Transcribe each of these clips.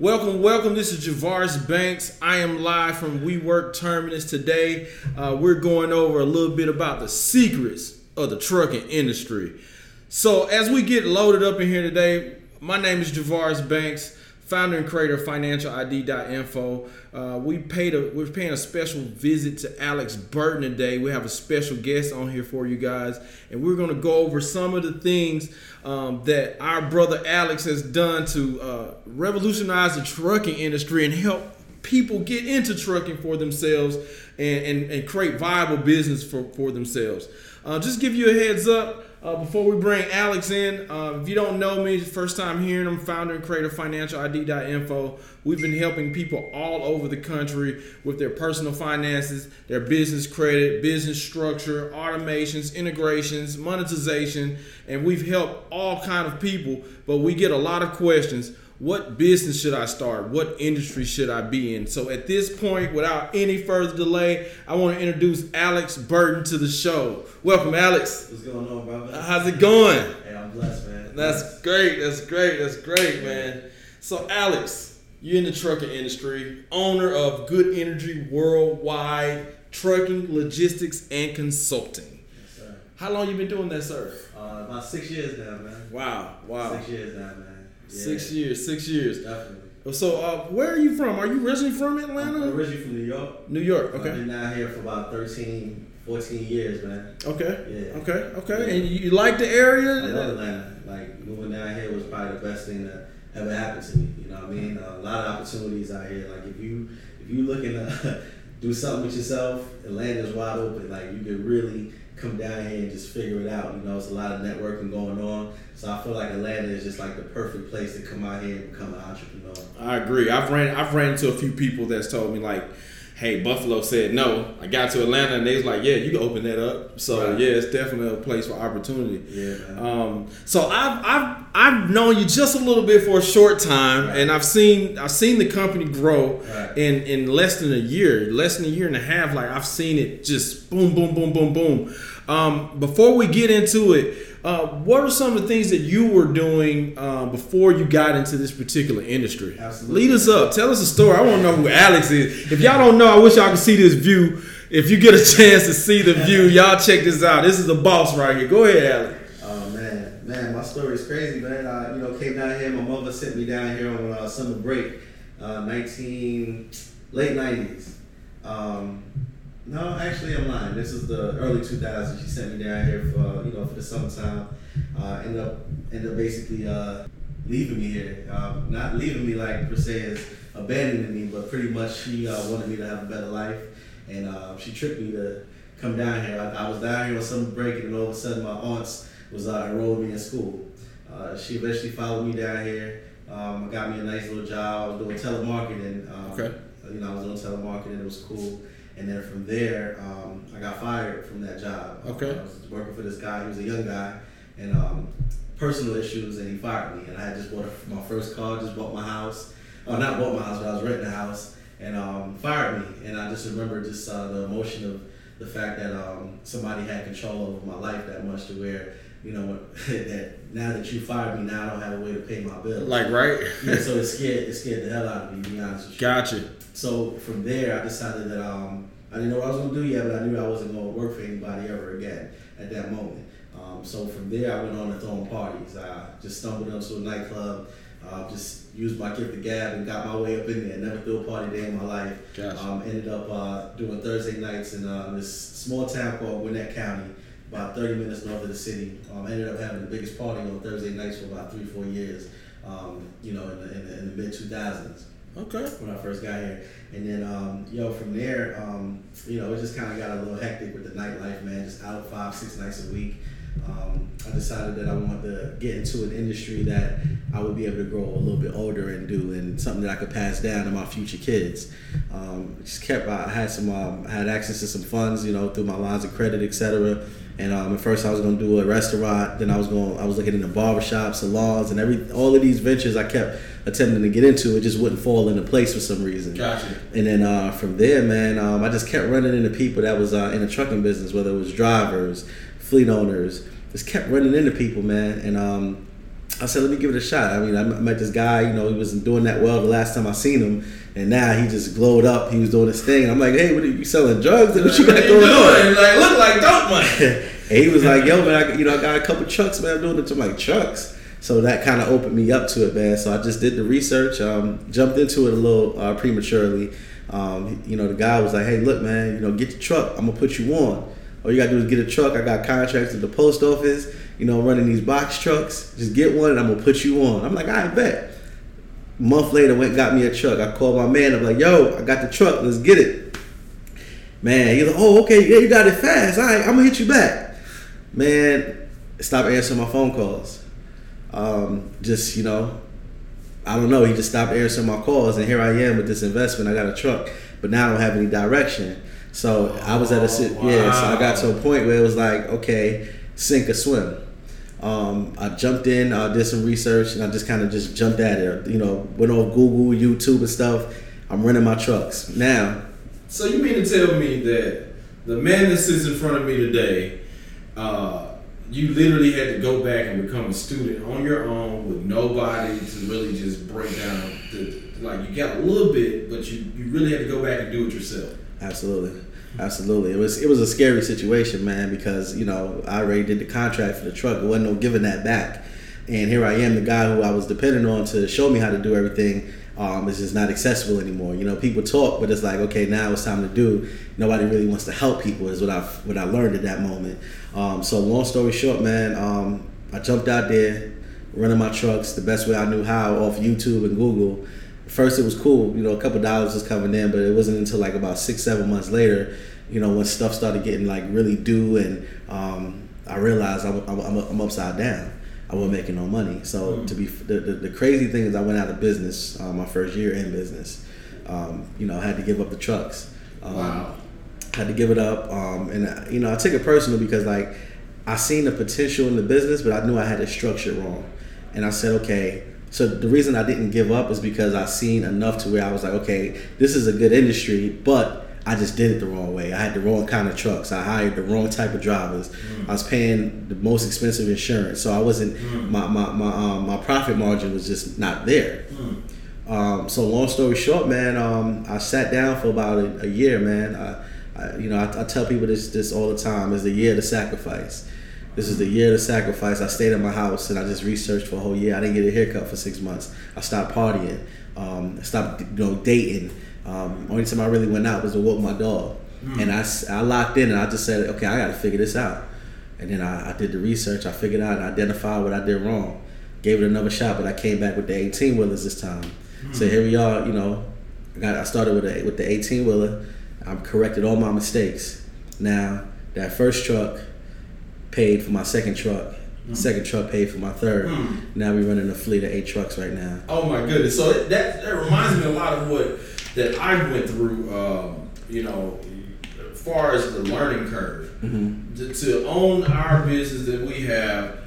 Welcome. This is Javaris Banks. I am live from WeWork Terminus today. We're going over a little bit about the secrets of the trucking industry. So as we get loaded up in here today, my name is Javaris Banks, founder and creator of FinancialID.info. We're paying a special visit to Alix Burton today. We have a special guest on here for you guys, and we're going to go over some of the things that our brother Alix has done to revolutionize the trucking industry and help people get into trucking for themselves and create viable business for themselves. Just give you a heads up. Before we bring Alix in, if you don't know me, first time hearing him, founder and creator of FinancialID.info. We've been helping people all over the country with their personal finances, their business credit, business structure, automations, integrations, monetization, and we've helped all kind of people, but we get a lot of questions. What business should I start? What industry should I be in? So at this point, without any further delay, I want to introduce Alix Burton to the show. Welcome, Alix. What's going on, brother? How's it going? Hey, I'm blessed, man. That's great, man. So Alix, you're in the trucking industry, owner of Good Energy Worldwide, Trucking, Logistics, and Consulting. Yes, sir. How long you been doing that, sir? About 6 years now, man. Wow. 6 years now, man. Yeah. 6 years. Definitely. So, where are you from? Are you originally from Atlanta? I'm originally from New York. Okay. I've been down here for about 13, 14 years, man. Okay. Yeah. Okay. Yeah. And you like the area? I love Atlanta. Like, moving down here was probably the best thing that ever happened to me. You know what I mean? A lot of opportunities out here. Like, if you looking to do something with yourself, Atlanta's wide open. Like, you could really come down here and just figure it out. You know, it's a lot of networking going on. So I feel like Atlanta is just like the perfect place to come out here and become an entrepreneur. I agree. I've ran into a few people that's told me like, hey, Buffalo said no. I got to Atlanta and they was like, yeah, you can open that up. So right. Yeah, it's definitely a place for opportunity. Yeah. So I've known you just a little bit for a short time, right. And I've seen the company grow, right. in less than a year and a half. Like I've seen it just boom. Before we get into it, what are some of the things that you were doing before you got into this particular industry? Absolutely. Lead us up. Tell us a story. I want to know who Alix is. If y'all don't know, I wish y'all could see this view. If you get a chance to see the view, y'all check this out. This is the boss right here. Go ahead, Alix. Oh, man, my story is crazy, man. I came down here. My mother sent me down here on summer break, late 90s. No, actually, I'm lying. This is the early 2000s. She sent me down here for the summertime. Ended up basically leaving me here. Not leaving me like per se as abandoning me, but pretty much she wanted me to have a better life, and she tricked me to come down here. I was down here on summer break, and all of a sudden my aunts was enrolled me in school. She eventually followed me down here. Got me a nice little job. I was doing telemarketing. It was cool. And then from there, I got fired from that job. Okay. I was working for this guy. He was a young guy, and personal issues, and he fired me. And I had just bought my first car, just bought my house. Not bought my house, but I was renting a house, and fired me. And I just remember just the emotion of the fact that somebody had control over my life that much to where, that now that you fired me, now I don't have a way to pay my bills. Like, right? Yeah, so it scared the hell out of me, to be honest with you. Gotcha. So from there, I decided that I didn't know what I was going to do yet, but I knew I wasn't going to work for anybody ever again at that moment. So from there, I went on to throwing parties. I just stumbled into a nightclab, just used my gift to gab and got my way up in there. Never threw a party day in my life. Gotcha. Ended up doing Thursday nights in this small town called Gwinnett County, about 30 minutes north of the city. Ended up having the biggest party on Thursday nights for about 3-4 years, in the mid-2000s. Okay. When I first got here. And then, from there, it just kind of got a little hectic with the nightlife, man, just out 5-6 nights a week. I decided that I wanted to get into an industry that I would be able to grow a little bit older and do, and something that I could pass down to my future kids. I had access to some funds, through my lines of credit, etc. And at first I was going to do a restaurant, then I was looking into barbershops, salons, and all of these ventures I kept attempting to get into, it just wouldn't fall into place for some reason. Gotcha. And then from there, man, I just kept running into people that was in the trucking business, whether it was drivers, fleet owners, just kept running into people, man. And I said, let me give it a shot. I mean, I met this guy, you know, he wasn't doing that well the last time I seen him. And now he just glowed up. He was doing his thing. And I'm like, hey, what are you selling drugs? And what you got going on? He's like, look like dope money. And he was like, yo, man, I got a couple trucks, man. I'm doing it. I'm like, trucks? So that kind of opened me up to it, man. So I just did the research, jumped into it a little prematurely. The guy was like, hey, look, man, get the truck. I'm going to put you on. All you got to do is get a truck. I got contracts at the post office, running these box trucks. Just get one and I'm going to put you on. I'm like, I bet. A month later, went and got me a truck. I called my man. I'm like, yo, I got the truck. Let's get it. Man, he's like, oh, okay. Yeah, you got it fast. All right, I'm going to hit you back. Man, stop answering my phone calls. I don't know. He just stopped answering my calls. And here I am with this investment. I got a truck, but now I don't have any direction. So I was at so I got to a point where it was like, okay, sink or swim. I jumped in, I did some research, and I just kind of just jumped at it. Went on Google, YouTube, and stuff. I'm renting my trucks now. So you mean to tell me that the man that sits in front of me today, you literally had to go back and become a student on your own with nobody to really just break down. You got a little bit, but you really had to go back and do it yourself. Absolutely. It was a scary situation, man, because I already did the contract for the truck. It wasn't no giving that back, and here I am, the guy who I was depending on to show me how to do everything. It's just not accessible anymore. People talk, but it's like, okay, now it's time to do. Nobody really wants to help people is what I learned at that moment. So long story short, man, I jumped out there, running my trucks the best way I knew how off YouTube and Google. First, it was cool, a couple dollars was coming in, but it wasn't until like about 6-7 months later, when stuff started getting like really due, and I realized I'm upside down. I wasn't making no money. So the crazy thing is I went out of business, my first year in business. I had to give up the trucks. Wow. Had to give it up, and I took it personal because like I seen the potential in the business, but I knew I had to structure it wrong, and I said, okay. So the reason I didn't give up is because I seen enough to where I was like, okay, this is a good industry, but I just did it the wrong way. I had the wrong kind of trucks. I hired the wrong type of drivers. I was paying the most expensive insurance, so I wasn't. My profit margin was just not there. So long story short, man, I sat down for about a year, man. I tell people this all the time: is the year to sacrifice. This is the year to sacrifice. I stayed at my house and I just researched for a whole year. I didn't get a haircut for 6 months. I stopped partying. I stopped dating. Only time I really went out was to walk my dog. And I locked in and I just said, okay, I got to figure this out. And then I did the research. I figured out and identified what I did wrong. Gave it another shot, but I came back with the 18-wheelers this time. So here we are, I started with the 18-wheeler. I've corrected all my mistakes. Now, that first truck paid for my second truck. Second truck paid for my third. Now we're running a fleet of 8 trucks right now. Oh my goodness! So that reminds me a lot of what I went through. As far as the learning curve to own our business that we have,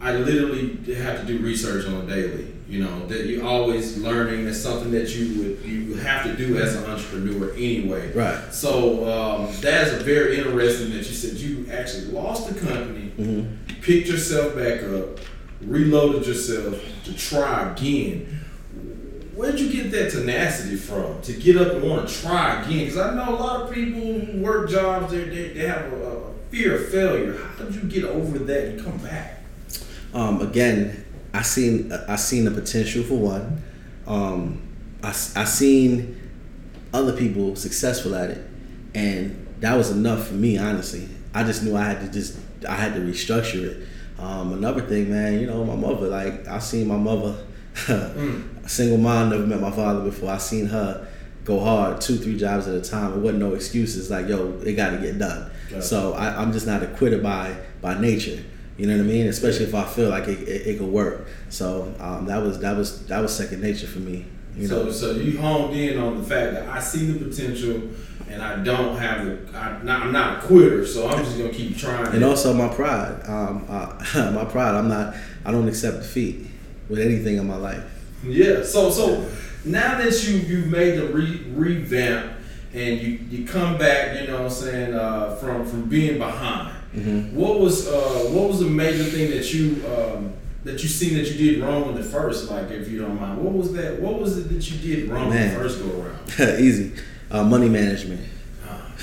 I literally have to do research on a daily. That you're always learning. That's something that you have to do as an entrepreneur anyway. Right. So that's very interesting that you said you actually lost the company, picked yourself back up, reloaded yourself to try again. Where'd you get that tenacity from to get up and want to try again? Because I know a lot of people who work jobs, they have a fear of failure. How did you get over that and come back? Again, I seen the potential for one. I seen other people successful at it, and that was enough for me. Honestly, I just knew I had to restructure it. Another thing, man, my mother. Like I seen my mother, a single mom, never met my father before. I seen her go hard 2-3 jobs at a time. It wasn't no excuses. Like it got to get done. Right. So I'm just not a quitter by nature. You know what I mean? Especially if I feel like it could work. So that was second nature for me. So you honed in on the fact that I see the potential, and I don't have the. I'm not a quitter, so I'm just gonna keep trying. And also my pride. My pride. I don't accept defeat with anything in my life. Yeah. So now that you made the revamp and you come back, from being behind. What was the major thing that you that you seen that you did wrong with the first, like, if you don't mind, what was that? What was it that you did wrong the first go around? Easy, money management.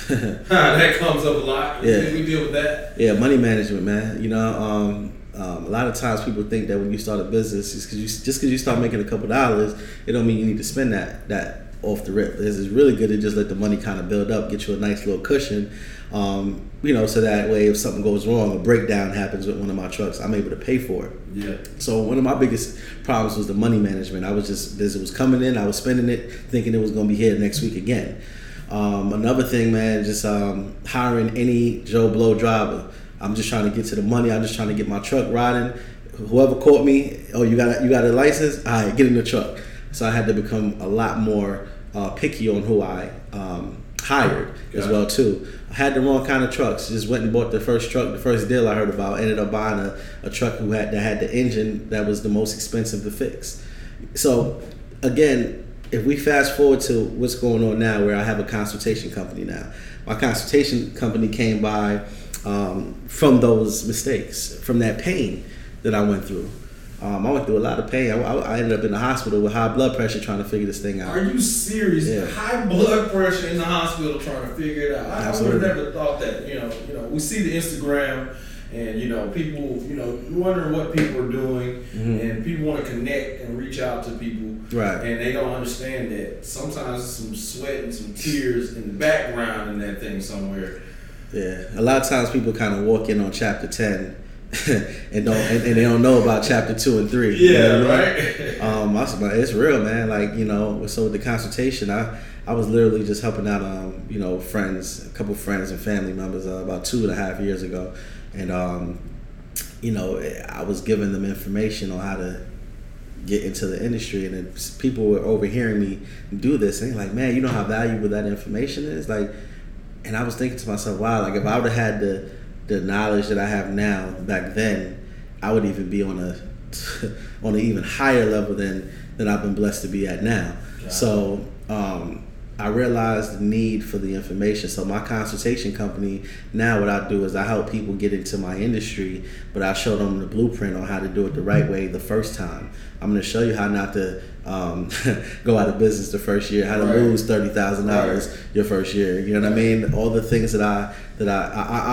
That comes up a lot. Yeah, we deal with that. Yeah, money management, man. You know, a lot of times people think that when you start a business, just because you start making a couple dollars, it don't mean you need to spend that off the rip. This is really good to just let the money kind of build up, get you a nice little cushion. You know, so that way if something goes wrong, a breakdown happens with one of my trucks, I'm able to pay for it. Yeah. So one of my biggest problems was the money management. I was just, as it was coming in, I was spending it, thinking it was going to be here next week again. Another thing, man, just hiring any Joe Blow driver. I'm just trying to get to the money. I'm just trying to get my truck riding. Whoever caught me, oh, you got a license? All right, get in the truck. So I had to become a lot more picky on who I hired as well too. I had the wrong kind of trucks. Just went and bought the first truck, the first deal I heard about. Ended up buying a truck that had the engine that was the most expensive to fix. So again, if we fast forward to what's going on now, where I have a consultation company now. My consultation company came by from those mistakes, from that pain that I went through. I went through a lot of pain. I ended up in the hospital with high blood pressure trying to figure this thing out. Are you serious? Yeah. High blood pressure in the hospital trying to figure it out. Absolutely. I would have never thought that. You know, we see the Instagram and, you know, people, you know, wondering what people are doing, mm-hmm. and people want to connect and reach out to people. Right. And they don't understand that sometimes some sweat and some tears in the background in that thing somewhere. Yeah. A lot of times people kind of walk in on chapter 10. and they don't know about chapter 2 and 3. Yeah, you know what I mean? Right. It's real, man. Like, you know, so with the consultation, I was literally just helping out, you know, friends, a couple friends and family members about 2.5 years ago, and you know, I was giving them information on how to get into the industry, and then people were overhearing me do this, and they're like, man, you know how valuable that information is, like, and I was thinking to myself, wow, like if I would have had the knowledge that I have now back then, I would even be on an even higher level than I've been blessed to be at now. Wow. So I realized the need for the information. So my consultation company, now what I do is I help people get into my industry, but I show them the blueprint on how to do it the right way the first time. I'm gonna show you how not to go out of business the first year, how to lose $30,000 your first year. You know what I mean? All the things that I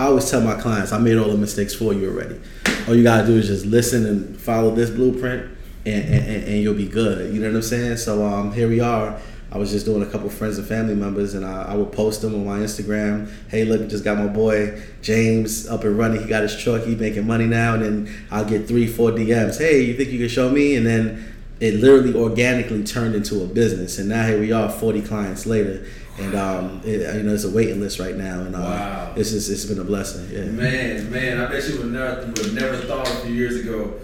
always tell my clients, I made all the mistakes for you already. All you gotta do is just listen and follow this blueprint and you'll be good. You know what I'm saying? So here we are. I was just doing a couple friends and family members, and I would post them on my Instagram. Hey, look, just got my boy James up and running. He got his truck. He's making money now. And then I'll get 3-4 DMs. Hey, you think you can show me? And then it literally organically turned into a business. And now here we are, 40 clients later. And you know, it's a waiting list right now. And wow. It's been a blessing. Yeah. Man, I bet you would never thought a few years ago.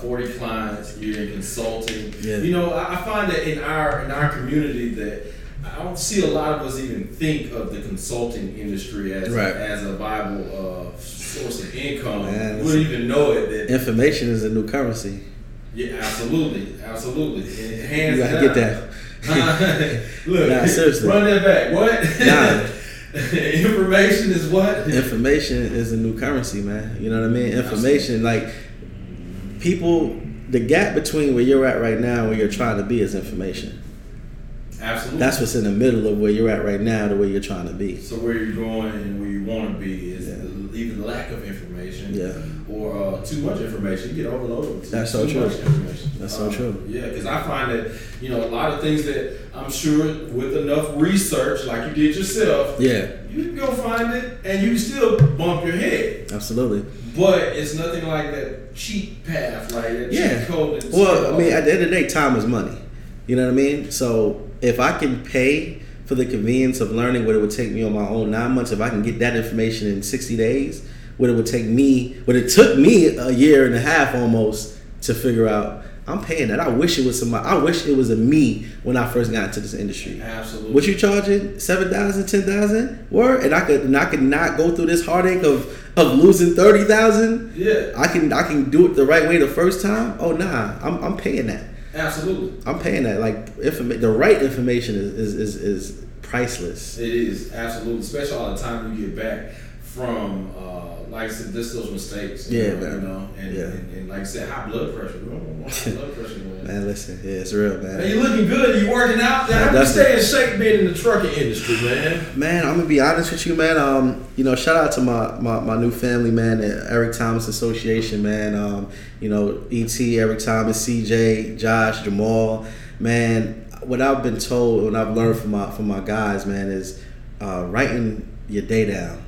40 clients, you're in consulting. Yeah. You know, I find that in our community that I don't see a lot of us even think of the consulting industry as a viable source of income. Man, we wouldn't even know it. That information is a new currency. Yeah, absolutely. And hands down. You gotta get that. Look, nah, seriously. Run that back. What? Nah. Information is what? Information is a new currency, man. You know what I mean? Information, absolutely. People, the gap between where you're at right now and where you're trying to be is information. Absolutely. That's what's in the middle of where you're at right now to where you're trying to be. So where you're going and where you want to be is either lack of information or too much information. You get overloaded. That's so true. That's so true. Yeah, because I find that, you know, a lot of things that I'm sure with enough research, like you did yourself, you can go find it and you still bump your head. Absolutely. But it's nothing like that cheap path, like that cheap code. Well, I mean, at the end of the day, time is money. You know what I mean? So if I can pay for the convenience of learning what it would take me on my own 9 months, if I can get that information in 60 days, what it took me a year and a half almost to figure out, I'm paying that. I wish it was somebody. I wish it was a me when I first got into this industry. Absolutely. What you charging? $7,000, $10,000? Word? And I could not go through this heartache of losing $30,000. Yeah. I can do it the right way the first time. Oh nah, I'm paying that. Absolutely. I'm paying that. Like the right information is priceless. It is absolutely, especially all the time you get back from like I said, just those mistakes. Yeah, man. You know, and like I said, high blood pressure. We don't want high blood pressure, man. Man, listen, yeah, it's real, man. Man, you looking good, you working out. How do you stay in shape being in the trucking industry, man? Man, I'm gonna be honest with you, man. You know, shout out to my new family, man, the Eric Thomas Association, man. You know, ET, Eric Thomas, CJ, Josh, Jamal, man. What I've been told, what I've learned from my guys, man, is writing your day down.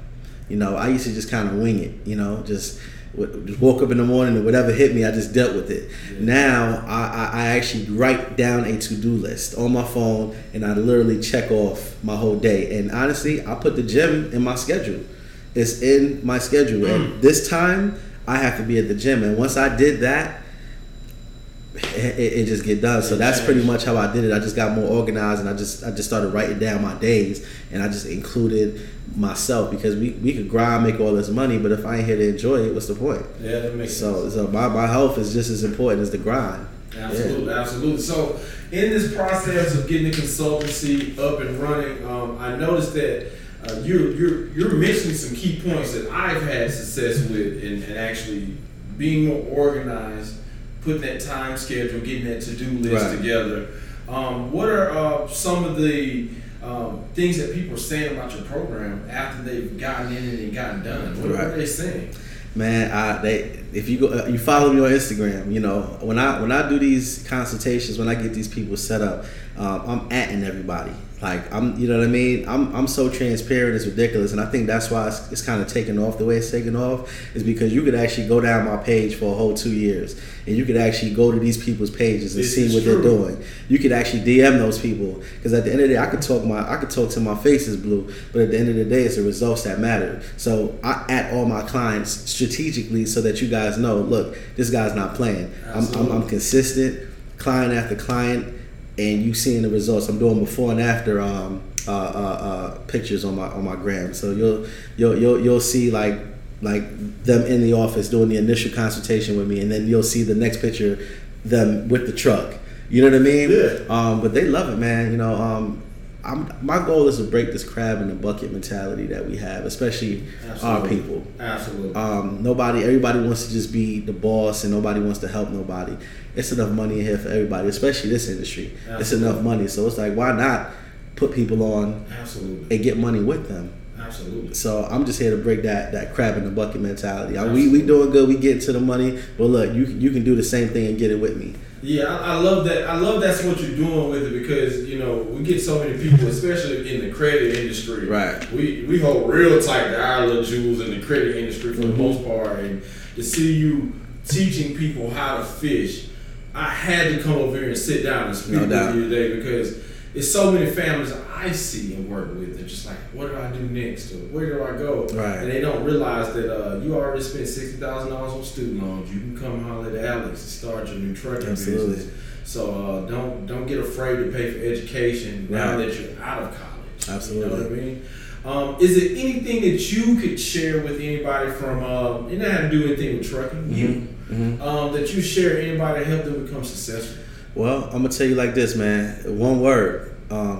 You know, I used to just kind of wing it, you know, just woke up in the morning and whatever hit me, I just dealt with it. Yeah. Now, I actually write down a to-do list on my phone and I literally check off my whole day. And honestly, I put the gym in my schedule. It's in my schedule. And this time, I have to be at the gym. And once I did that, it just get done. So that's pretty much how I did it. I just got more organized and I just started writing down my days and I just included myself, because we could grind, make all this money, but if I ain't here to enjoy it, what's the point? Yeah, that makes sense. So my health is just as important as the grind. Absolutely, yeah. Absolutely. So in this process of getting the consultancy up and running, I noticed that you're mentioning some key points that I've had success with and actually being more organized, putting that time schedule, getting that to-do list together. What are some of the things that people are saying about your program after they've gotten in it and gotten done? What are they saying? Man, if you go, you follow me on Instagram, you know, when I do these consultations, when I get these people set up, I'm atting everybody. Like, I'm, you know what I mean? I'm so transparent, it's ridiculous. And I think that's why it's kind of taken off the way it's taken off, is because you could actually go down my page for a whole 2 years and you could actually go to these people's pages and see what they're doing. You could actually DM those people. Because at the end of the day, I could talk till my face is blue, but at the end of the day, it's the results that matter. So I at all my clients strategically so that you guys know, look, this guy's not playing. I'm consistent, client after client. And you seeing the results. I'm doing before and after pictures on my gram. So you'll see like them in the office doing the initial consultation with me, and then you'll see the next picture them with the truck. You know what I mean? Yeah. But they love it, man. You know, my goal is to break this crab in the bucket mentality that we have, especially our people. Absolutely. Everybody wants to just be the boss, and nobody wants to help nobody. It's enough money in here for everybody, especially this industry. Absolutely. It's enough money, so it's like, why not put people on and get money with them? Absolutely. So I'm just here to break that crab in the bucket mentality. We doing good, we getting to the money, but look, you can do the same thing and get it with me. Yeah, I love that. I love that's what you're doing with it, because, you know, we get so many people, especially in the credit industry. Right. We hold real tight to our little jewels in the credit industry for the most part, and to see you teaching people how to fish, I had to come over here and sit down and speak with you today, because it's so many families I see and work with. They're just like, what do I do next? Or where do I go? Right. And they don't realize that you already spent $60,000 on student loans. You can come holler at Alix and start your new trucking business. So don't get afraid to pay for education now that you're out of college. Absolutely. You know what I mean? Is there anything that you could share with anybody from, you don't have to do anything with trucking, that you share anybody to help them become successful? Well, I'm going to tell you like this, man. One word,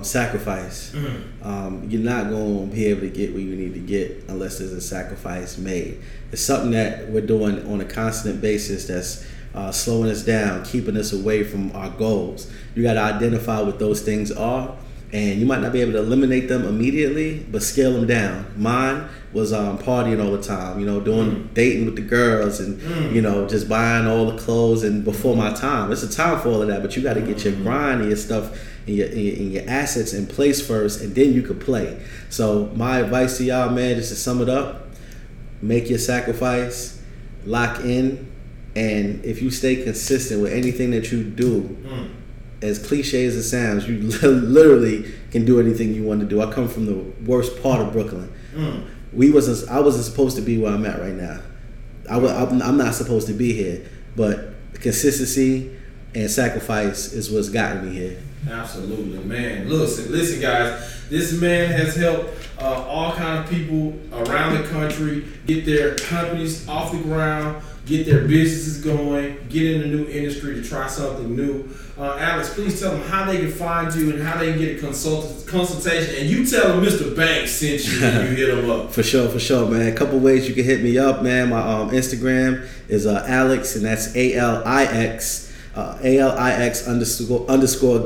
sacrifice. Mm-hmm. You're not going to be able to get what you need to get unless there's a sacrifice made. It's something that we're doing on a constant basis that's slowing us down, keeping us away from our goals. You got to identify what those things are, and you might not be able to eliminate them immediately, but scale them down. Mine was partying all the time, you know, doing dating with the girls and, you know, just buying all the clothes and before my time. It's a time for all of that, but you got to get your grind and your stuff and your assets in place first, and then you could play. So my advice to y'all, man, just to sum it up, make your sacrifice, lock in, and if you stay consistent with anything that you do, as cliche as it sounds, you literally can do anything you want to do. I come from the worst part of Brooklyn. I wasn't supposed to be where I'm at right now. I'm not supposed to be here, but consistency and sacrifice is what's gotten me here. Absolutely, man. Listen, guys. This man has helped all kinds of people around the country get their companies off the ground, get their businesses going, get in a new industry to try something new. Alix, please tell them how they can find you and how they can get a consultation. And you tell them Mr. Banks sent you and you hit them up. For sure, man. A couple ways you can hit me up, man. My Instagram is Alix, and that's A-L-I-X. ALIX_,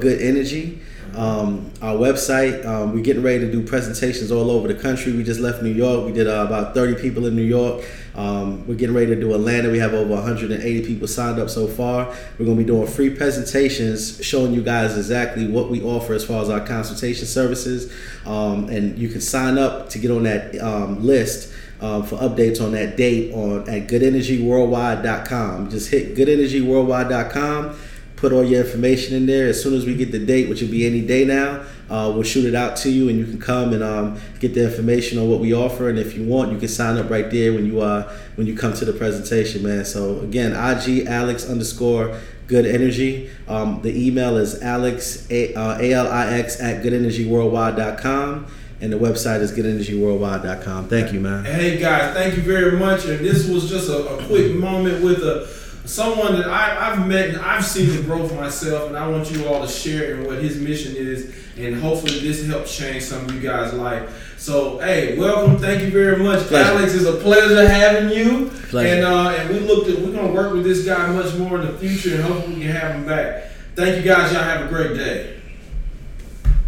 Good Energy. Our website, we're getting ready to do presentations all over the country. We just left New York. We did about 30 people in New York. We're getting ready to do Atlanta. We have over 180 people signed up so far. We're going to be doing free presentations showing you guys exactly what we offer as far as our consultation services. And you can sign up to get on that list. For updates on that date at goodenergyworldwide.com. Just hit goodenergyworldwide.com, put all your information in there. As soon as we get the date, which will be any day now, we'll shoot it out to you and you can come and get the information on what we offer. And if you want, you can sign up right there when you come to the presentation, man. So again, IG Alix_Good Energy. The email is Alix, ALIX at goodenergyworldwide.com. And the website is goodenergyworldwide.com. Thank you, man. Hey, guys, thank you very much. And this was just a quick moment with someone that I've met and I've seen the growth myself. And I want you all to share in what his mission is. And hopefully this helps change some of you guys' life. So, hey, welcome. Thank you very much. Pleasure. Alix, it's a pleasure having you. Pleasure. And we're going to work with this guy much more in the future. And hopefully we can have him back. Thank you, guys. Y'all have a great day.